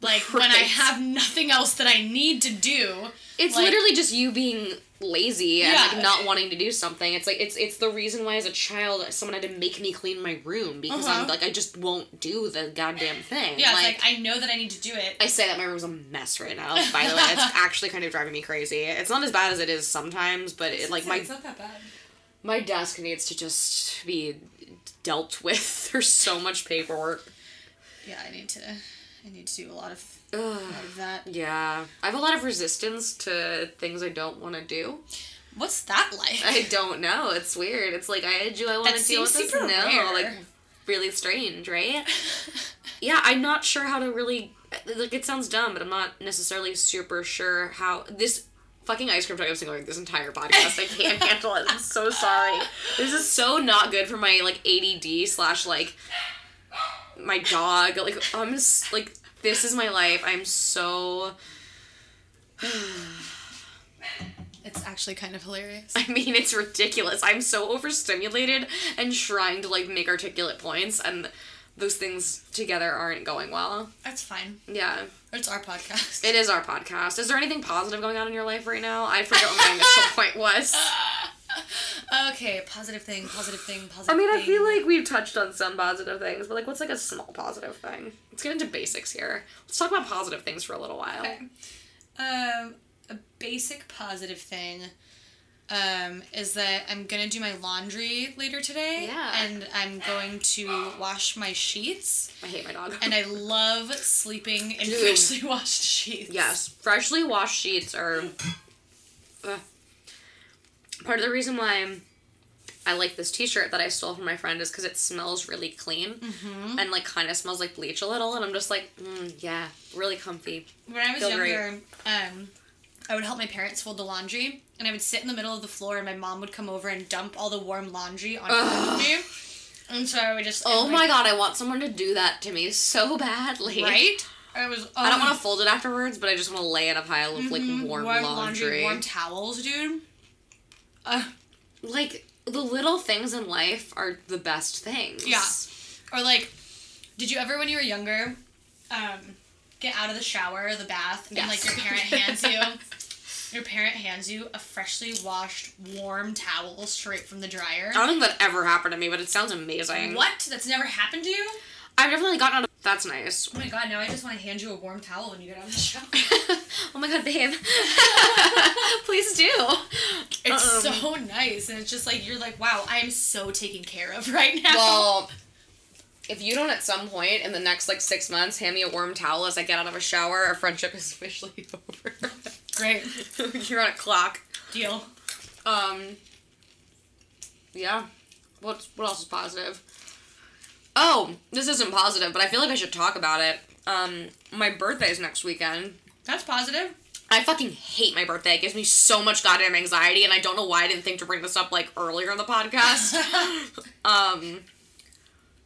Like, right. When I have nothing else that I need to do. It's, like, literally just you being lazy and, yeah. like, not wanting to do something. It's, like, it's the reason why as a child someone had to make me clean my room because uh-huh. I'm, like, I just won't do the goddamn thing. Yeah, like, it's, like, I know that I need to do it. I say that my room's a mess right now, by the way. It's actually kind of driving me crazy. It's not as bad as it is sometimes, but it, like, it's not that bad. My desk needs to just be dealt with. There's so much paperwork. Yeah, I need to do a lot of that. Yeah. I have a lot of resistance to things I don't want to do. What's that like? I don't know. It's weird. It's like, I want to deal with this? No. Rare. Like, really strange, right? Yeah, I'm not sure how to really... Like, it sounds dumb, but I'm not necessarily super sure how... This fucking ice cream truck I'm singling this entire podcast. I can't handle it. I'm so sorry. This is so not good for my, like, ADD / like... my dog, like, I'm just, like, this is my life. I'm so... It's actually kind of hilarious. I mean, it's ridiculous. I'm so overstimulated and trying to, like, make articulate points, and those things together aren't going well. That's fine. Yeah. It's our podcast. It is our podcast. Is there anything positive going on in your life right now? I forgot what my initial point was. Okay, positive thing. I mean, I feel like we've touched on some positive things, but, like, what's, like, a small positive thing? Let's get into basics here. Let's talk about positive things for a little while. Okay. A basic positive thing is that I'm going to do my laundry later today. Yeah. And I'm going to wash my sheets. I hate my dog. And I love sleeping in freshly washed sheets. Yes. Freshly washed sheets are... Part of the reason why I like this t-shirt that I stole from my friend is because it smells really clean, mm-hmm. and, like, kind of smells like bleach a little, and I'm just like, yeah, really comfy. When I was younger, I would help my parents fold the laundry, and I would sit in the middle of the floor, and my mom would come over and dump all the warm laundry on me, and so I would just... Oh, my God, I want someone to do that to me so badly. Right? I don't want to fold it afterwards, but I just want to lay in a pile of, like, warm laundry. Warm towels, dude. Like, the little things in life are the best things. Yeah. Or, like, did you ever, when you were younger, get out of the shower or the bath, and, yes. like, your parent hands you a freshly washed, warm towel straight from the dryer? I don't think that ever happened to me, but it sounds amazing. What? That's never happened to you? I've definitely gotten out of... That's nice. Oh my God, now I just want to hand you a warm towel when you get out of the shower. Oh my God, babe. Please do. It's so nice. And it's just like, you're like, wow, I am so taken care of right now. Well, if you don't at some point in the next, 6 months, hand me a warm towel as I get out of a shower, our friendship is officially over. Great. You're on a clock. Deal. Yeah. What else is positive? Oh, this isn't positive, but I feel like I should talk about it. My birthday is next weekend. That's positive. I fucking hate my birthday. It gives me so much goddamn anxiety, and I don't know why I didn't think to bring this up, earlier in the podcast.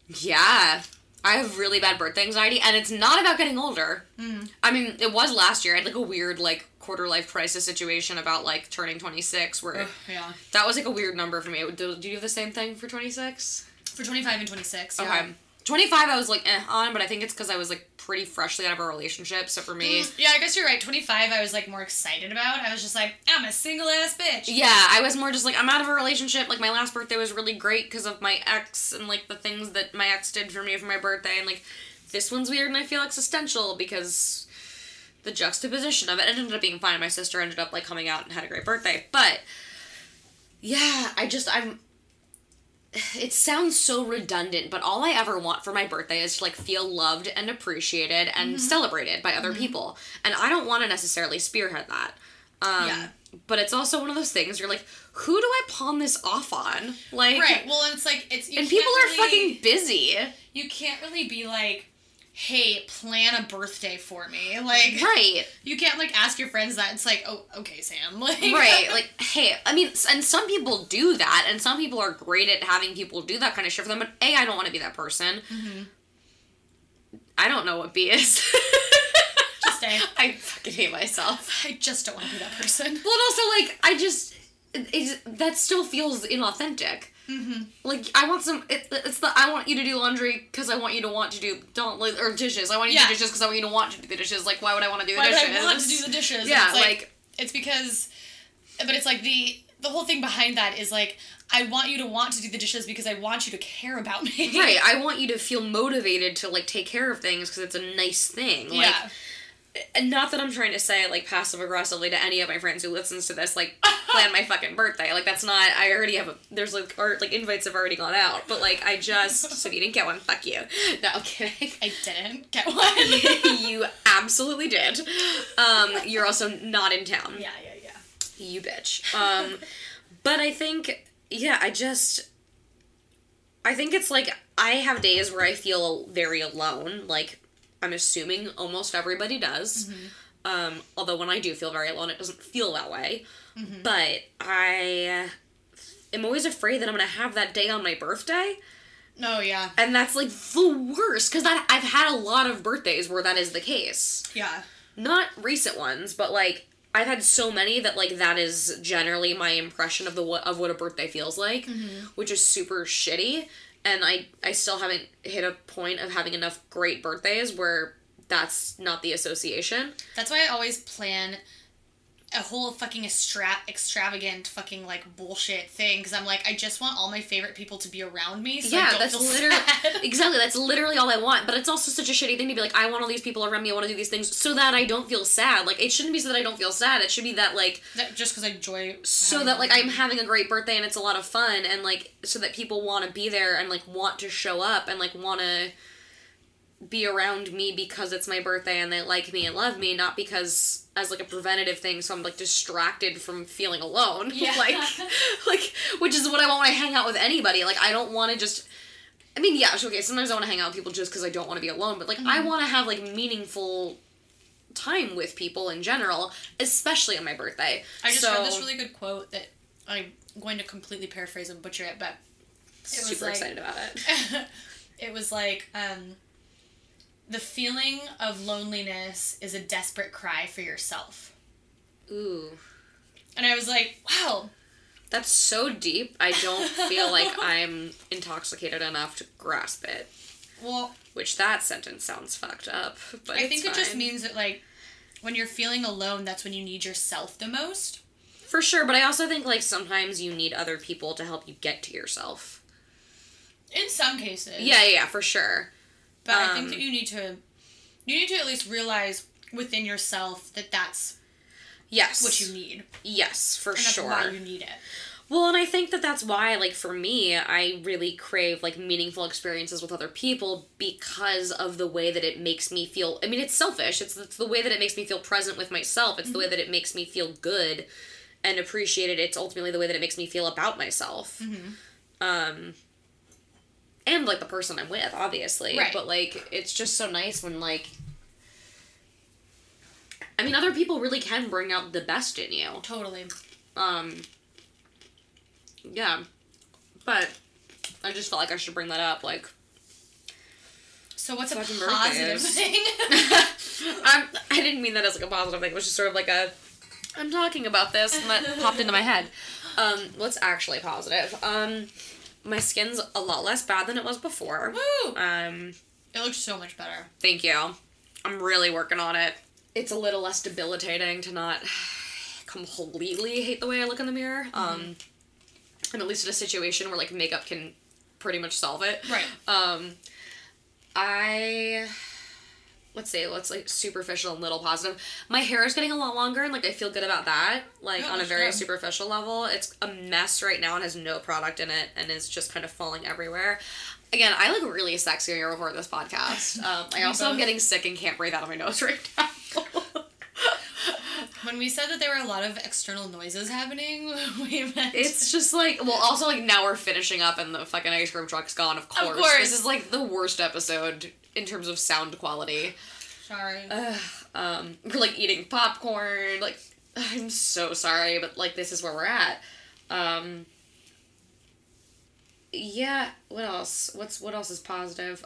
Yeah. I have really bad birthday anxiety, and it's not about getting older. Mm. I mean, it was last year. I had, a weird, quarter-life crisis situation about, turning 26, where... yeah. That was, a weird number for me. Do you have the same thing for 26? For 25 and 26, yeah. Okay. 25, I was, on, but I think it's because I was, pretty freshly out of a relationship, so for me... Yeah, I guess you're right. 25, I was, more excited about. I was just I'm a single-ass bitch. Yeah, I was more just, I'm out of a relationship. My last birthday was really great because of my ex and, the things that my ex did for me for my birthday. And, this one's weird and I feel existential because the juxtaposition of it. It ended up being fine. My sister ended up, coming out and had a great birthday. But, yeah, it sounds so redundant, but all I ever want for my birthday is to, feel loved and appreciated and mm-hmm. celebrated by other mm-hmm. people. And I don't want to necessarily spearhead that. Yeah. But it's also one of those things where you're who do I pawn this off on? Right. Well, it's and people are fucking busy. You can't really be hey, plan a birthday for me. Right. You can't, ask your friends that. It's oh, okay, Sam. Right. Hey, I mean, and some people do that, and some people are great at having people do that kind of shit for them, but A, I don't want to be that person. Mm-hmm. I don't know what B is. Just A. I fucking hate myself. I just don't want to be that person. Well, and also, I just... that still feels inauthentic. Mm-hmm. I want some... It's the I want you to do laundry because I want you to do... or dishes. I want you to do dishes because I want you to want to do the dishes. Why would I want to do the dishes? Why would I want to do the dishes? Yeah, it's it's because... But it's the whole thing behind that is I want you to want to do the dishes because I want you to care about me. Right. I want you to feel motivated to, take care of things because it's a nice thing. Yeah. And not that I'm trying to say, passive-aggressively to any of my friends who listens to this, plan my fucking birthday. That's not... I already have a... There's, invites have already gone out. But, I just... So if you didn't get one, fuck you. No, I'm kidding. I didn't get one. You absolutely did. You're also not in town. Yeah. You bitch. But I think... Yeah, I just... I think it's, I have days where I feel very alone, I'm assuming almost everybody does. Mm-hmm. Although when I do feel very alone, it doesn't feel that way. Mm-hmm. But I am always afraid that I'm going to have that day on my birthday. Oh, yeah. And that's, the worst. Because I've had a lot of birthdays where that is the case. Yeah. Not recent ones, but, I've had so many that, that is generally my impression of what a birthday feels like. Mm-hmm. Which is super shitty. And I still haven't hit a point of having enough great birthdays where that's not the association. That's why I always plan a whole fucking extravagant fucking, bullshit thing. Because I'm I just want all my favorite people to be around me, so yeah, I don't feel sad. Exactly. That's literally all I want. But it's also such a shitty thing to be I want all these people around me. I want to do these things so that I don't feel sad. It shouldn't be so that I don't feel sad. It should be that, That just because I enjoy... So that, I'm having a great birthday and it's a lot of fun. And, so that people want to be there and, want to show up and, want to be around me because it's my birthday and they like me and love me, not because as a preventative thing, so I'm distracted from feeling alone. Yeah. Which is what I want when I hang out with anybody. I don't want to just, I mean, yeah, okay, sometimes I want to hang out with people just because I don't want to be alone, but mm-hmm. I want to have meaningful time with people in general, especially on my birthday. I just read this really good quote that I'm going to completely paraphrase and butcher it, but it was super excited about it. It was the feeling of loneliness is a desperate cry for yourself. Ooh. And I was wow. That's so deep. I don't feel I'm intoxicated enough to grasp it. Well. Which that sentence sounds fucked up, but I think it just means that, when you're feeling alone, that's when you need yourself the most. For sure, but I also think, sometimes you need other people to help you get to yourself. In some cases. Yeah, for sure. But I think that you need to at least realize within yourself that that's what you need. Yes, for sure. And that's why you need it. Well, and I think that that's why, like, for me, I really crave, like, meaningful experiences with other people because of the way that it makes me feel... I mean, it's selfish. It's the way that it makes me feel present with myself. It's the way that it makes me feel good and appreciated. It's ultimately the way that it makes me feel about myself. Mm-hmm. And, like, the person I'm with, obviously. Right. But, like, it's just so nice when, like... I mean, other people really can bring out the best in you. Totally. Yeah, but I just felt like I should bring that up, like... So what's a positive thing? I didn't mean that as, like, a positive thing. It was just sort of like a, I'm talking about this, and that popped into my head. What's actually positive? My skin's a lot less bad than it was before. Woo! It looks so much better. Thank you. I'm really working on it. It's a little less debilitating to not completely hate the way I look in the mirror. Mm-hmm. I'm at least in a situation where, like, makeup can pretty much solve it. Right. Let's like, superficial and little positive. My hair is getting a lot longer, and, like, I feel good about that. Like, on a very superficial level. It's a mess right now and has no product in it and is just kind of falling everywhere. Again, I look really sexy when I record this podcast. I also am getting sick and can't breathe out of my nose right now. When we said that there were a lot of external noises happening, we meant... It's just, like... Well, also, like, now we're finishing up and the fucking ice cream truck's gone, of course. Of course. This is, like, the worst episode in terms of sound quality. Sorry. We're, like, eating popcorn. Like, I'm so sorry, but, like, this is where we're at. Yeah, what else? What else is positive?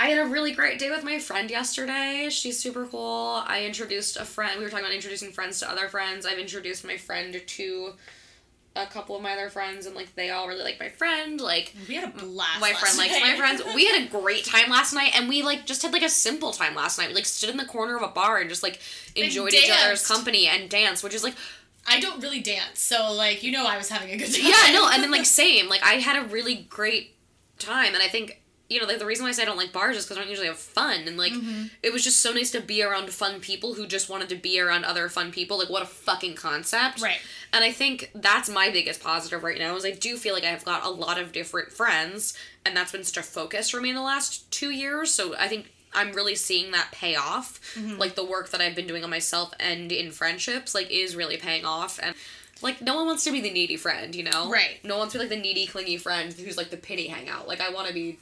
I had a really great day with my friend yesterday. She's super cool. I introduced a friend. We were talking about introducing friends to other friends. I've introduced my friend to a couple of my other friends, and, like, they all really like my friend. Like, we had a blast. My friend likes my friends. We had a great time last night, and we, like, just had, like, a simple time last night. We, like, stood in the corner of a bar and just, like, enjoyed each other's company and danced, which is, like... I don't really dance, so, like, you know I was having a good time. Yeah, no, and then, like, same. Like, I had a really great time, and I think... You know, like, the reason why I say I don't like bars is because I don't usually have fun. And, like, It was just so nice to be around fun people who just wanted to be around other fun people. Like, what a fucking concept. Right. And I think that's my biggest positive right now is I do feel like I have got a lot of different friends. And that's been such a focus for me in the last 2 years. So I think I'm really seeing that pay off. Mm-hmm. Like, the work that I've been doing on myself and in friendships, like, is really paying off. And... Like, no one wants to be the needy friend, you know? Right. No one wants to be, like, the needy, clingy friend who's, like, the pity hangout. Like, I want to be,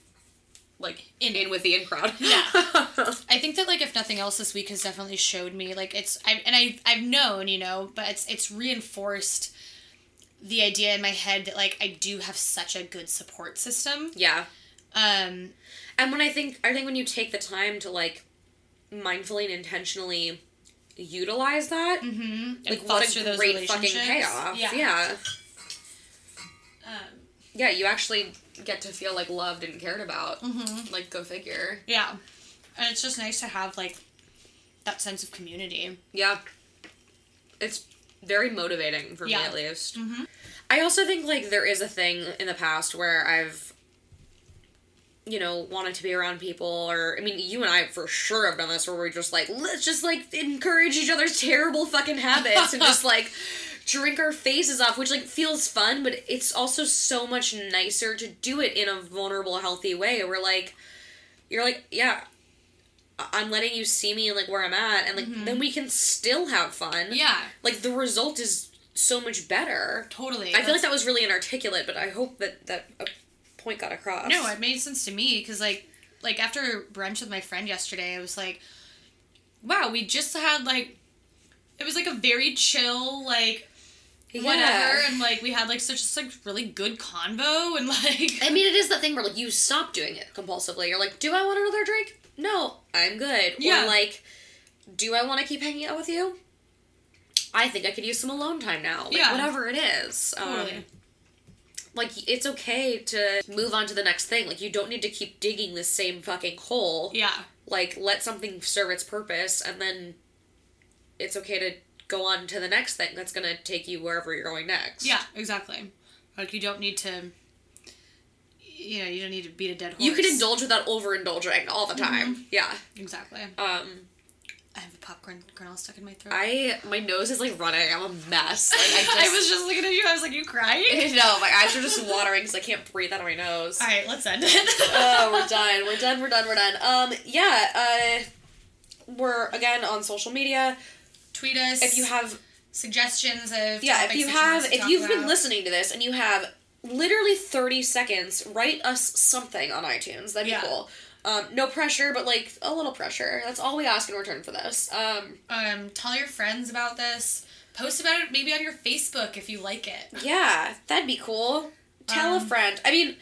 like, in with the in crowd. Yeah. I think that, like, if nothing else, this week has definitely showed me, like, I've known, you know, but it's reinforced the idea in my head that, like, I do have such a good support system. Yeah. And when I think when you take the time to, like, mindfully and intentionally... utilize that. Mm-hmm. Like, and what a great fucking payoff. Yeah. Yeah, you actually get to feel, like, loved and cared about. Mm-hmm. Like, go figure. Yeah. And it's just nice to have, like, that sense of community. Yeah. It's very motivating for me, at least. Mm-hmm. I also think, like, there is a thing in the past where I've, you know, wanted to be around people, or, I mean, you and I for sure have done this, where we're just like, let's just, like, encourage each other's terrible fucking habits, and just, like, drink our faces off, which, like, feels fun, but it's also so much nicer to do it in a vulnerable, healthy way, where, like, you're like, yeah, I'm letting you see me, like, where I'm at, and, like, Then we can still have fun. Yeah. Like, the result is so much better. Totally. I feel like that was really inarticulate, but I hope that point got across. No, it made sense to me, because, like, after brunch with my friend yesterday, I was like, wow, we just had, like, it was, like, a very chill, like, whatever, and, like, we had, like, such, just, like, really good convo, and, like... I mean, it is that thing where, like, you stop doing it compulsively. You're like, do I want another drink? No, I'm good. Yeah. Or, like, do I want to keep hanging out with you? I think I could use some alone time now. Like, whatever it is. Totally. Like, it's okay to move on to the next thing. Like, you don't need to keep digging the same fucking hole. Yeah. Like, let something serve its purpose, and then it's okay to go on to the next thing that's gonna take you wherever you're going next. Yeah, exactly. Like, you don't need to... You know, you don't need to beat a dead horse. You can indulge without overindulging all the time. Mm-hmm. Yeah. Exactly. I have a popcorn kernel stuck in my throat. My nose is like running. I'm a mess. Like, I was just looking at you. I was like, you crying? No, my eyes are just watering because I can't breathe out of my nose. All right, let's end it. Oh, we're done. Yeah. We're again on social media. Tweet us if you have suggestions of if you've been listening to this and you have literally 30 seconds, write us something on iTunes. That'd be cool. No pressure, but, like, a little pressure. That's all we ask in return for this. Tell your friends about this. Post about it maybe on your Facebook if you like it. Yeah, that'd be cool. Tell a friend. I mean,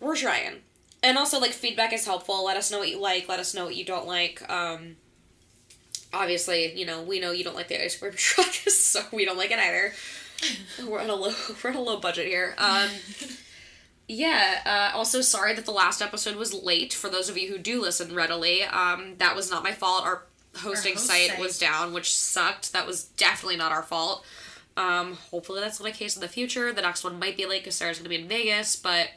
we're trying. And also, like, feedback is helpful. Let us know what you like. Let us know what you don't like. Obviously, you know, we know you don't like the ice cream truck, so we don't like it either. We're on a low budget here. Also, sorry that the last episode was late. For those of you who do listen readily, that was not my fault. Our host site was down, which sucked. That was definitely not our fault. Hopefully that's not a case in the future. The next one might be late because Sarah's going to be in Vegas, but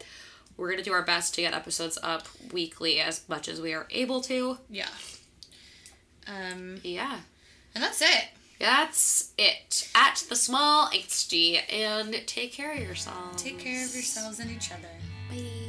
we're going to do our best to get episodes up weekly as much as we are able to. Yeah. Yeah. And that's it. That's it. At the small angsty, and take care of yourselves. Take care of yourselves and each other. Bye.